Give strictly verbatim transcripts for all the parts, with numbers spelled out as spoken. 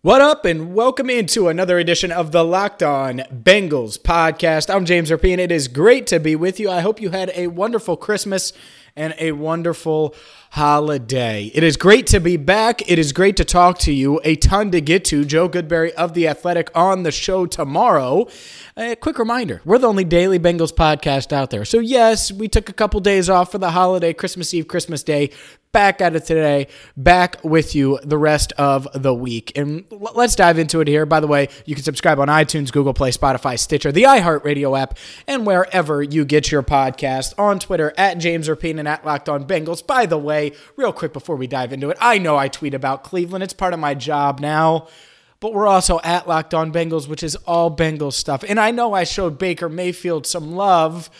What up, and welcome into another edition of the Locked On Bengals podcast. I'm James Rapien. It is great to be with you. I hope you had a wonderful Christmas and a wonderful holiday. It is great to be back. It is great to talk to you. A ton to get to. Joe Goodberry of The Athletic on the show tomorrow. A quick reminder, we're the only daily Bengals podcast out there. So yes, we took a couple days off for the holiday, Christmas Eve, Christmas Day. Back at it today, back with you the rest of the week. And l- let's dive into it here. By the way, you can subscribe on iTunes, Google Play, Spotify, Stitcher, the iHeartRadio app, and wherever you get your podcast. On Twitter, at James Rapien and at Locked On Bengals. By the way, real quick before we dive into it, I know I tweet about Cleveland. It's part of my job now. But we're also at Locked On Bengals, which is all Bengals stuff. And I know I showed Baker Mayfield some love,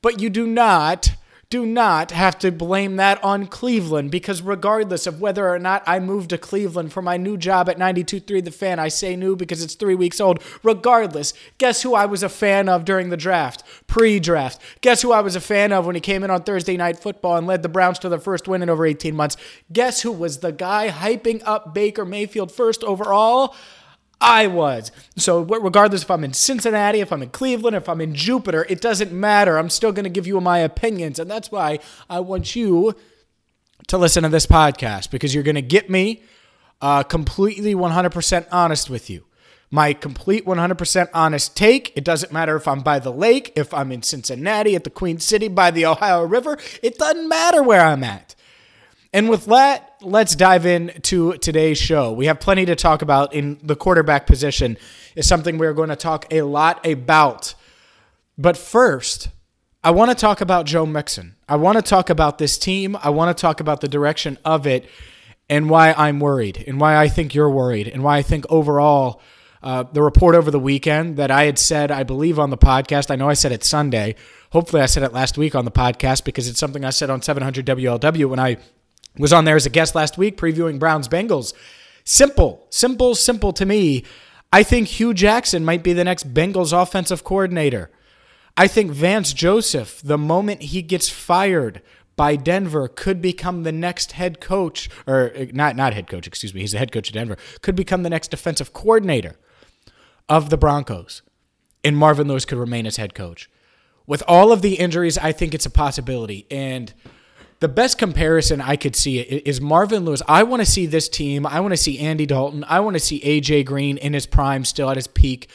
but you do not... Do not have to blame that on Cleveland, because regardless of whether or not I move to Cleveland for my new job at ninety-two point three The Fan, I say new because it's three weeks old. Regardless, guess who I was a fan of during the draft? Pre-draft. Guess who I was a fan of when he came in on Thursday Night Football and led the Browns to their first win in over eighteen months? Guess who was the guy hyping up Baker Mayfield first overall? I was. So regardless if I'm in Cincinnati, if I'm in Cleveland, if I'm in Jupiter, it doesn't matter. I'm still going to give you my opinions, and that's why I want you to listen to this podcast, because you're going to get me uh, completely one hundred percent honest with you. My complete one hundred percent honest take. It doesn't matter if I'm by the lake, if I'm in Cincinnati, at the Queen City, by the Ohio River. It doesn't matter where I'm at. And with that, let's dive into today's show. We have plenty to talk about in the quarterback position. It's something we're going to talk a lot about. But first, I want to talk about Joe Mixon. I want to talk about this team. I want to talk about the direction of it and why I'm worried and why I think you're worried and why I think overall uh, the report over the weekend that I had said, I believe on the podcast, I know I said it Sunday. Hopefully I said it last week on the podcast, because it's something I said on seven hundred W L W when I was on there as a guest last week previewing Browns Bengals. Simple, simple, simple to me. I think Hugh Jackson might be the next Bengals offensive coordinator. I think Vance Joseph, the moment he gets fired by Denver, could become the next head coach, or not not head coach, excuse me, he's the head coach of Denver, could become the next defensive coordinator of the Broncos. And Marvin Lewis could remain as head coach. With all of the injuries, I think it's a possibility. And the best comparison I could see is Marvin Lewis. I want to see this team. I want to see Andy Dalton. I want to see A J. Green in his prime, still at his peak.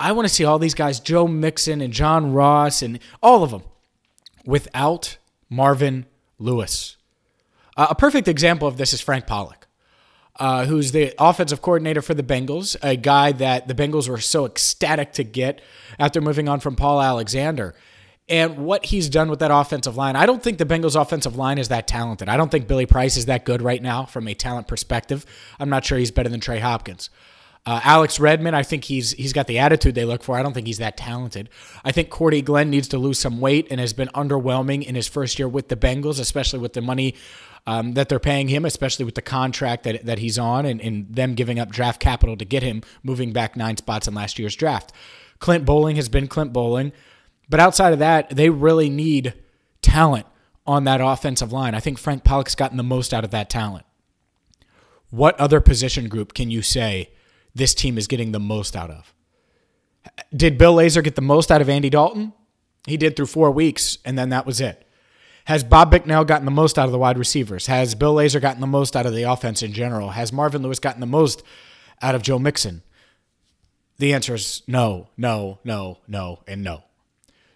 I want to see all these guys, Joe Mixon and John Ross and all of them, without Marvin Lewis. Uh, a perfect example of this is Frank Pollack, uh, who's the offensive coordinator for the Bengals, a guy that the Bengals were so ecstatic to get after moving on from Paul Alexander. And what he's done with that offensive line, I don't think the Bengals' offensive line is that talented. I don't think Billy Price is that good right now from a talent perspective. I'm not sure he's better than Trey Hopkins. Uh, Alex Redmond, I think he's he's got the attitude they look for. I don't think he's that talented. I think Cordy Glenn needs to lose some weight and has been underwhelming in his first year with the Bengals, especially with the money um, that they're paying him, especially with the contract that, that he's on and, and them giving up draft capital to get him, moving back nine spots in last year's draft. Clint Bowling has been Clint Bowling. But outside of that, they really need talent on that offensive line. I think Frank Pollack's gotten the most out of that talent. What other position group can you say this team is getting the most out of? Did Bill Lazor get the most out of Andy Dalton? He did through four weeks, and then that was it. Has Bob Bicknell gotten the most out of the wide receivers? Has Bill Lazor gotten the most out of the offense in general? Has Marvin Lewis gotten the most out of Joe Mixon? The answer is no, no, no, no, and no.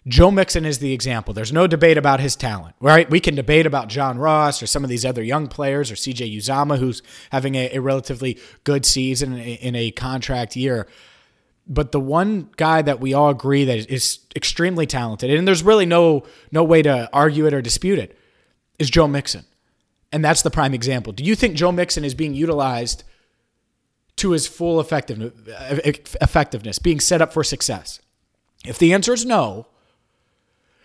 Joe Mixon is the example. There's no debate about his talent, right? We can debate about John Ross or some of these other young players or C J Uzomah, who's having a, a relatively good season in a, in a contract year. But the one guy that we all agree that is extremely talented, and there's really no no way to argue it or dispute it, is Joe Mixon. And that's the prime example. Do you think Joe Mixon is being utilized to his full effectiveness, effectiveness being set up for success? If the answer is no,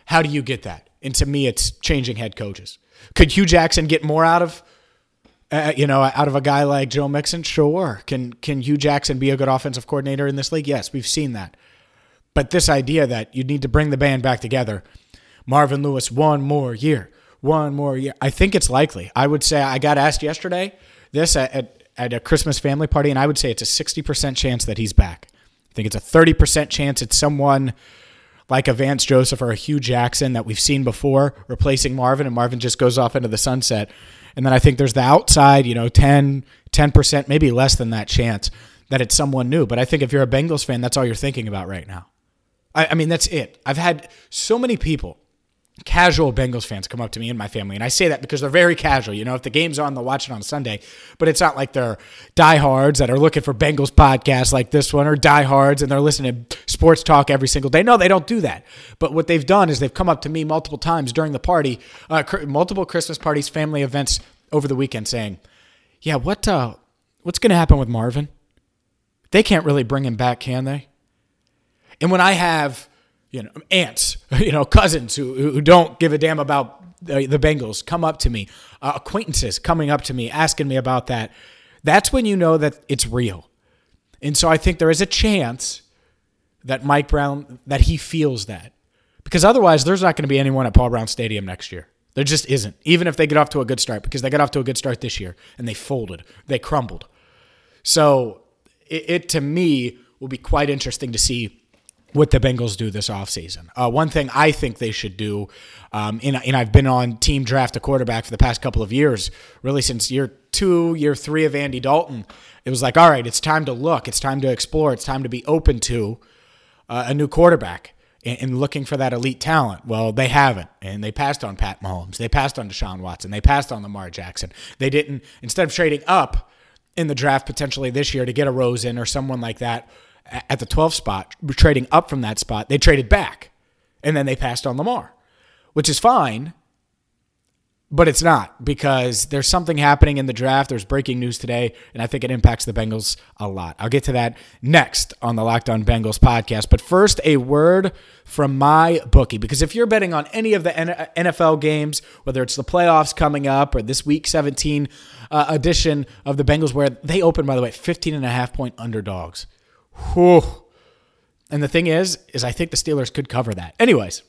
how do you get that? And to me, it's changing head coaches. Could Hugh Jackson get more out of, uh, you know, out of a guy like Joe Mixon? Sure. Can can Hugh Jackson be a good offensive coordinator in this league? Yes, we've seen that. But this idea that you need to bring the band back together, Marvin Lewis, one more year, one more year. I think it's likely. I would say I got asked yesterday this at, at, at a Christmas family party, and I would say it's a sixty percent chance that he's back. I think it's a thirty percent chance it's someone like a Vance Joseph or a Hugh Jackson that we've seen before replacing Marvin, and Marvin just goes off into the sunset. And then I think there's the outside, you know, ten, ten percent, maybe less than that chance that it's someone new. But I think if you're a Bengals fan, that's all you're thinking about right now. I, I mean, that's it. I've had so many people, casual Bengals fans, come up to me and my family. And I say that because they're very casual. You know, if the game's on, they'll watch it on Sunday. But it's not like they're diehards that are looking for Bengals podcasts like this one or diehards and they're listening to sports talk every single day. No, they don't do that. But what they've done is they've come up to me multiple times during the party, uh, cr- multiple Christmas parties, family events over the weekend saying, yeah, what uh, what's going to happen with Marvin? They can't really bring him back, can they? And when I have, you know, aunts, you know, cousins who who don't give a damn about the, the Bengals come up to me, uh, acquaintances coming up to me, asking me about that, that's when you know that it's real. And so I think there is a chance that Mike Brown, that he feels that. Because otherwise, there's not going to be anyone at Paul Brown Stadium next year. There just isn't, even if they get off to a good start, because they got off to a good start this year, and they folded, they crumbled. So it, it to me, will be quite interesting to see what the Bengals do this offseason. Uh, one thing I think they should do, um, and, and I've been on team draft a quarterback for the past couple of years, really since year two, year three of Andy Dalton, it was like, all right, it's time to look, it's time to explore, it's time to be open to uh, a new quarterback and, and looking for that elite talent. Well, they haven't, and they passed on Pat Mahomes, they passed on Deshaun Watson, they passed on Lamar Jackson. They didn't, instead of trading up in the draft potentially this year to get a Rosen or someone like that, at the twelfth spot, trading up from that spot, they traded back, and then they passed on Lamar, which is fine, but it's not because there's something happening in the draft. There's breaking news today, and I think it impacts the Bengals a lot. I'll get to that next on the Locked On Bengals podcast, but first, a word from MyBookie, because if you're betting on any of the N F L games, whether it's the playoffs coming up or this Week seventeen uh, edition of the Bengals, where they open, by the way, fifteen and a half point underdogs. Whew. And the thing is, is I think the Steelers could cover that. Anyways,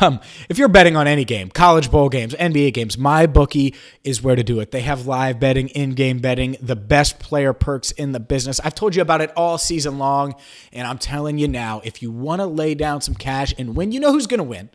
um, if you're betting on any game, college bowl games, N B A games, MyBookie is where to do it. They have live betting, in-game betting, the best player perks in the business. I've told you about it all season long, and I'm telling you now, if you want to lay down some cash and win, you know who's going to win.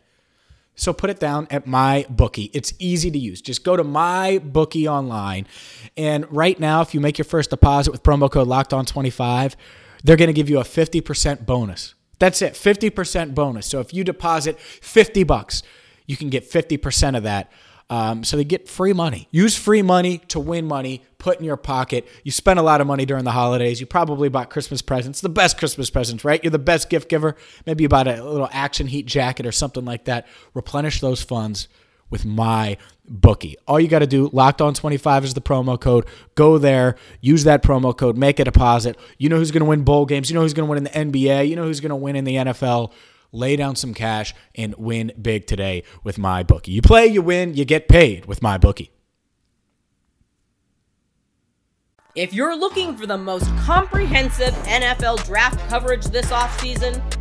So put it down at MyBookie. It's easy to use. Just go to MyBookie online. And right now, if you make your first deposit with promo code locked on twenty-five, they're going to give you a fifty percent bonus. That's it, fifty percent bonus. So if you deposit fifty bucks, you can get fifty percent of that. Um, so they get free money. Use free money to win money, put in your pocket. You spent a lot of money during the holidays. You probably bought Christmas presents, the best Christmas presents, right? You're the best gift giver. Maybe you bought a little Action Heat jacket or something like that. Replenish those funds with MyBookie. All you got to do, locked on twenty-five is the promo code. Go there, use that promo code, make a deposit. You know who's going to win bowl games. You know who's going to win in the N B A. You know who's going to win in the N F L. Lay down some cash and win big today with MyBookie. You play, you win, you get paid with MyBookie. If you're looking for the most comprehensive N F L draft coverage this offseason,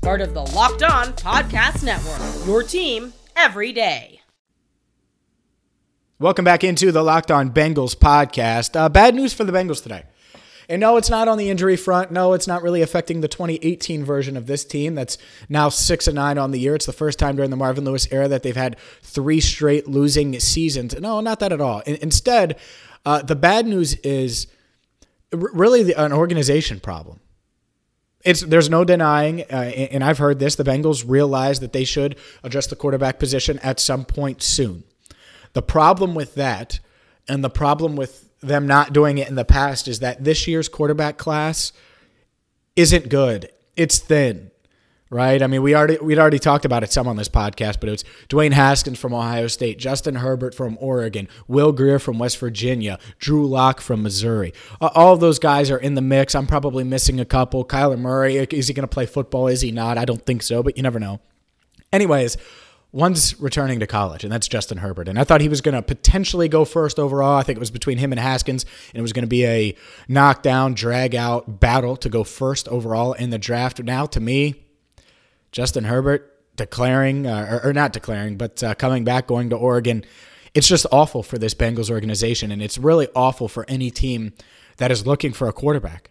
part of the Locked On Podcast Network, your team every day. Welcome back into the Locked On Bengals podcast. Uh, bad news for the Bengals today. And no, it's not on the injury front. No, it's not really affecting the twenty eighteen version of this team that's now six and nine on the year. It's the first time during the Marvin Lewis era that they've had three straight losing seasons. No, not that at all. In- instead, uh, the bad news is r- really the, an organization problem. It's There's no denying, uh, and I've heard this, the Bengals realize that they should address the quarterback position at some point soon. The problem with that and the problem with them not doing it in the past is that this year's quarterback class isn't good. It's thin, right? I mean, we already, we'd already talked about it some on this podcast, but it was Dwayne Haskins from Ohio State, Justin Herbert from Oregon, Will Grier from West Virginia, Drew Lock from Missouri. All of those guys are in the mix. I'm probably missing a couple. Kyler Murray, is he going to play football? Is he not? I don't think so, but you never know. Anyways, one's returning to college, and that's Justin Herbert. And I thought he was going to potentially go first overall. I think it was between him and Haskins, and it was going to be a knockdown, drag-out battle to go first overall in the draft. Now, to me, Justin Herbert declaring, uh, or, or not declaring, but uh, coming back, going to Oregon, it's just awful for this Bengals organization, and it's really awful for any team that is looking for a quarterback.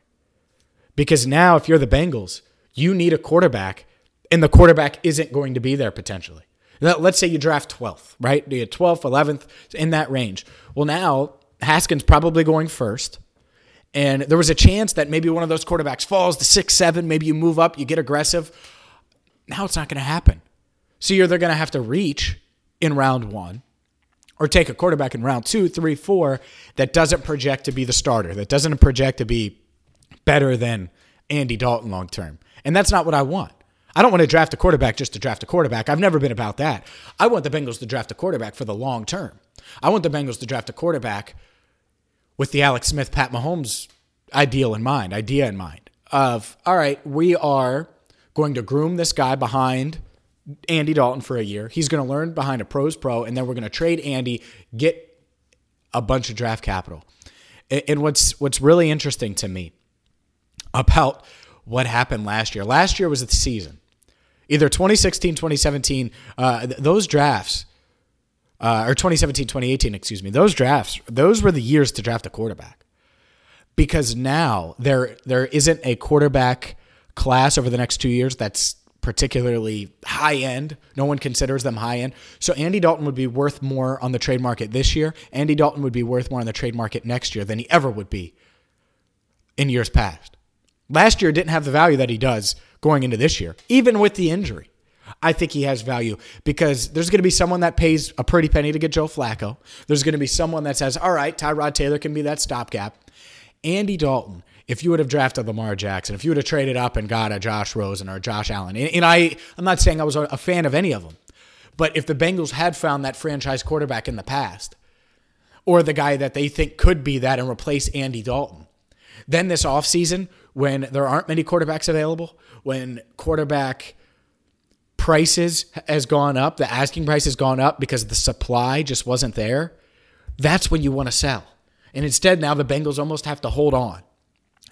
Because now, if you're the Bengals, you need a quarterback, and the quarterback isn't going to be there potentially. Let's say you draft twelfth, right? You twelfth, eleventh, in that range. Well, now Haskins probably going first. And there was a chance that maybe one of those quarterbacks falls to six, seven. Maybe you move up, you get aggressive. Now it's not going to happen. So you're either going to have to reach in round one or take a quarterback in round two, three, four that doesn't project to be the starter, that doesn't project to be better than Andy Dalton long term. And that's not what I want. I don't want to draft a quarterback just to draft a quarterback. I've never been about that. I want the Bengals to draft a quarterback for the long term. I want the Bengals to draft a quarterback with the Alex Smith, Pat Mahomes ideal in mind, idea in mind of, all right, we are going to groom this guy behind Andy Dalton for a year. He's going to learn behind a pro's pro, and then we're going to trade Andy, get a bunch of draft capital. And what's what's really interesting to me about what happened last year? Last year was the season. Either twenty sixteen, twenty seventeen, uh, th- those drafts, uh, or twenty seventeen, twenty eighteen, excuse me, those drafts, those were the years to draft a quarterback. Because now there there isn't a quarterback class over the next two years that's particularly high end. No one considers them high end. So Andy Dalton would be worth more on the trade market this year. Andy Dalton would be worth more on the trade market next year than he ever would be in years past. Last year didn't have the value that he does going into this year, even with the injury. I think he has value because there's going to be someone that pays a pretty penny to get Joe Flacco. There's going to be someone that says, all right, Tyrod Taylor can be that stopgap. Andy Dalton, if you would have drafted Lamar Jackson, if you would have traded up and got a Josh Rosen or Josh Allen, and I, I'm not saying I was a fan of any of them, but if the Bengals had found that franchise quarterback in the past or the guy that they think could be that and replace Andy Dalton, then this offseason, when there aren't many quarterbacks available, when quarterback prices has gone up, the asking price has gone up because the supply just wasn't there, that's when you want to sell. And instead now the Bengals almost have to hold on.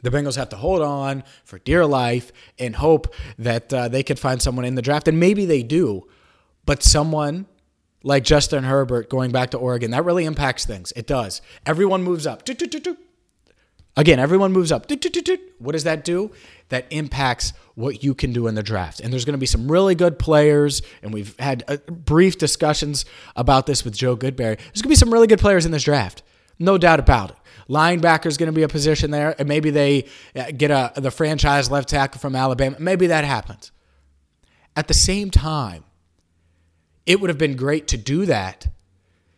The Bengals have to hold on for dear life and hope that uh, they could find someone in the draft. And maybe they do, but someone like Justin Herbert going back to Oregon, that really impacts things. It does. Everyone moves up. Do-do-do-do. Again, everyone moves up. What does that do? That impacts what you can do in the draft. And there's going to be some really good players, and we've had brief discussions about this with Joe Goodberry. There's going to be some really good players in this draft, no doubt about it. Linebacker is going to be a position there, and maybe they get a the franchise left tackle from Alabama. Maybe that happens. At the same time, it would have been great to do that,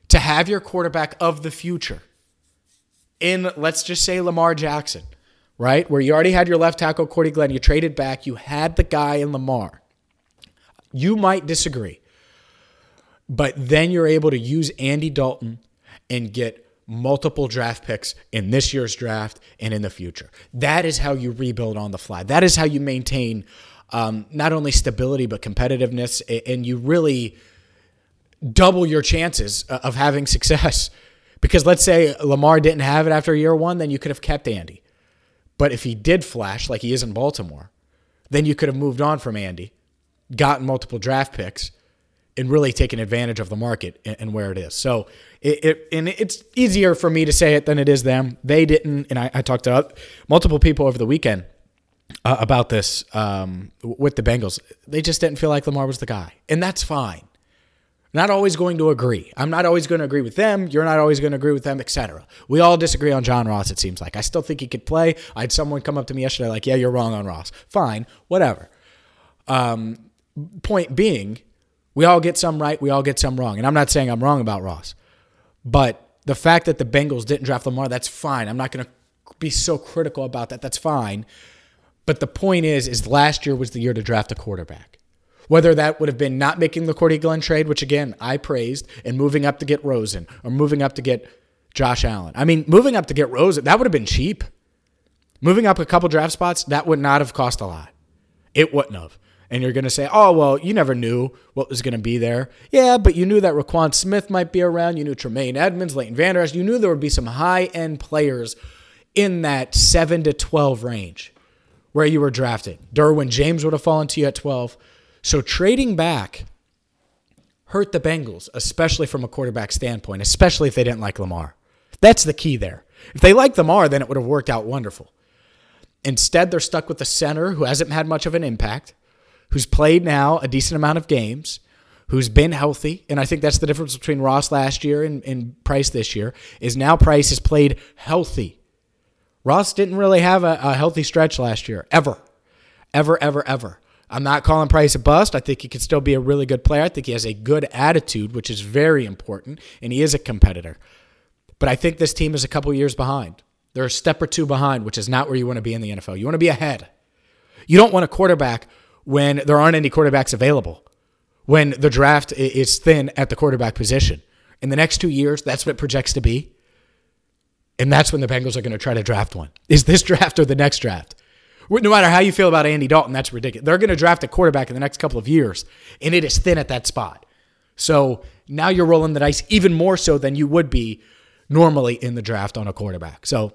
to have your quarterback of the future in, let's just say, Lamar Jackson, right? Where you already had your left tackle, Cordy Glenn, you traded back, you had the guy in Lamar. You might disagree, but then you're able to use Andy Dalton and get multiple draft picks in this year's draft and in the future. That is how you rebuild on the fly. That is how you maintain um, not only stability, but competitiveness, and you really double your chances of having success. Because let's say Lamar didn't have it after year one, then you could have kept Andy. But if he did flash like he is in Baltimore, then you could have moved on from Andy, gotten multiple draft picks, and really taken advantage of the market and where it is. So it, it and it's easier for me to say it than it is them. They didn't, and I, I talked to multiple people over the weekend uh, about this um, with the Bengals. They just didn't feel like Lamar was the guy, and that's fine. Not always going to agree. I'm not always going to agree with them. You're not always going to agree with them, et cetera. We all disagree on John Ross, it seems like. I still think he could play. I had someone come up to me yesterday like, yeah, you're wrong on Ross. Fine, whatever. Um, point being, we all get some right, we all get some wrong. And I'm not saying I'm wrong about Ross. But the fact that the Bengals didn't draft Lamar, that's fine. I'm not going to be so critical about that. That's fine. But the point is, is last year was the year to draft a quarterback. Whether that would have been not making the Cordy Glenn trade, which, again, I praised, and moving up to get Rosen or moving up to get Josh Allen. I mean, moving up to get Rosen, that would have been cheap. Moving up a couple draft spots, that would not have cost a lot. It wouldn't have. And you're going to say, oh, well, you never knew what was going to be there. Yeah, but you knew that Roquan Smith might be around. You knew Tremaine Edmonds, Leighton Vander Esch. You knew there would be some high-end players in that seven to twelve range where you were drafted. Derwin James would have fallen to you at twelve. So trading back hurt the Bengals, especially from a quarterback standpoint, especially if they didn't like Lamar. That's the key there. If they liked Lamar, then it would have worked out wonderful. Instead, they're stuck with the center who hasn't had much of an impact, who's played now a decent amount of games, who's been healthy, and I think that's the difference between Ross last year and, and Price this year, is now Price has played healthy. Ross didn't really have a, a healthy stretch last year, ever, ever, ever, ever. I'm not calling Price a bust. I think he could still be a really good player. I think he has a good attitude, which is very important, and he is a competitor. But I think this team is a couple years behind. They're a step or two behind, which is not where you want to be in the N F L. You want to be ahead. You don't want a quarterback when there aren't any quarterbacks available, when the draft is thin at the quarterback position. In the next two years, that's what it projects to be, and that's when the Bengals are going to try to draft one. Is this draft or the next draft? No matter how you feel about Andy Dalton, that's ridiculous. They're going to draft a quarterback in the next couple of years, and it is thin at that spot. So now you're rolling the dice even more so than you would be normally in the draft on a quarterback. So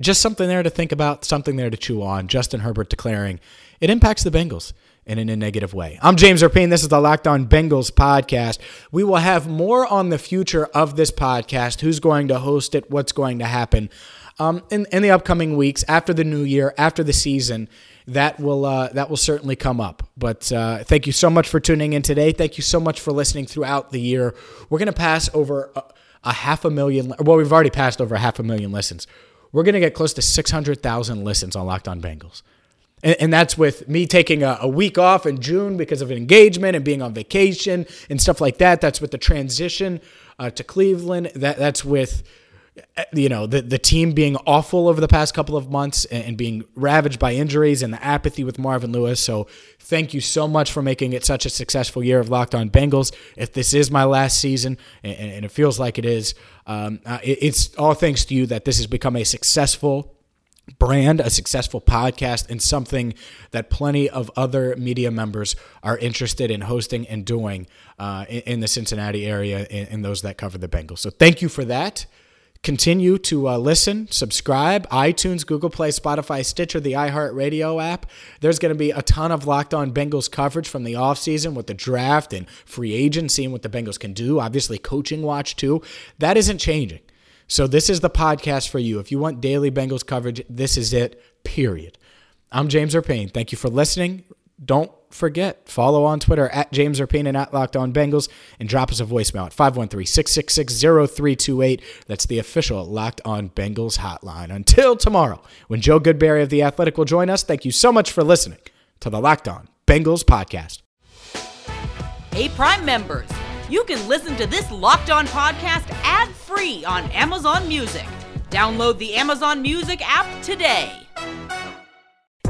just something there to think about, something there to chew on. Justin Herbert declaring it impacts the Bengals and in a negative way. I'm James Rapien. This is the Locked On Bengals podcast. We will have more on the future of this podcast, who's going to host it, what's going to happen um, in, in the upcoming weeks, after the new year, after the season. That will uh, that will certainly come up. But uh, thank you so much for tuning in today. Thank you so much for listening throughout the year. We're going to pass over a, a half a million. Well, we've already passed over a half a million listens. We're going to get close to six hundred thousand listens on Locked On Bengals. And that's with me taking a week off in June because of engagement and being on vacation and stuff like that. That's with the transition uh, to Cleveland. That That's with, you know, the, the team being awful over the past couple of months and being ravaged by injuries and the apathy with Marvin Lewis. So thank you so much for making it such a successful year of Locked On Bengals. If this is my last season, and it feels like it is, um, it's all thanks to you that this has become a successful brand, a successful podcast, and something that plenty of other media members are interested in hosting and doing uh, in, in the Cincinnati area and, and those that cover the Bengals. So thank you for that. Continue to uh, listen, subscribe, iTunes, Google Play, Spotify, Stitcher, the iHeartRadio app. There's going to be a ton of Locked On Bengals coverage from the offseason with the draft and free agents, seeing what the Bengals can do. Obviously, coaching watch too. That isn't changing. So this is the podcast for you. If you want daily Bengals coverage, this is it, period. I'm James Rapien. Thank you for listening. Don't forget, follow on Twitter at James Rapien and at Locked On Bengals, and drop us a voicemail at five one three, six six six, zero three two eight. That's the official Locked On Bengals hotline. Until tomorrow, when Joe Goodberry of The Athletic will join us, thank you so much for listening to the Locked On Bengals podcast. Hey, Prime members. You can listen to this Locked On podcast ad-free on Amazon Music. Download the Amazon Music app today.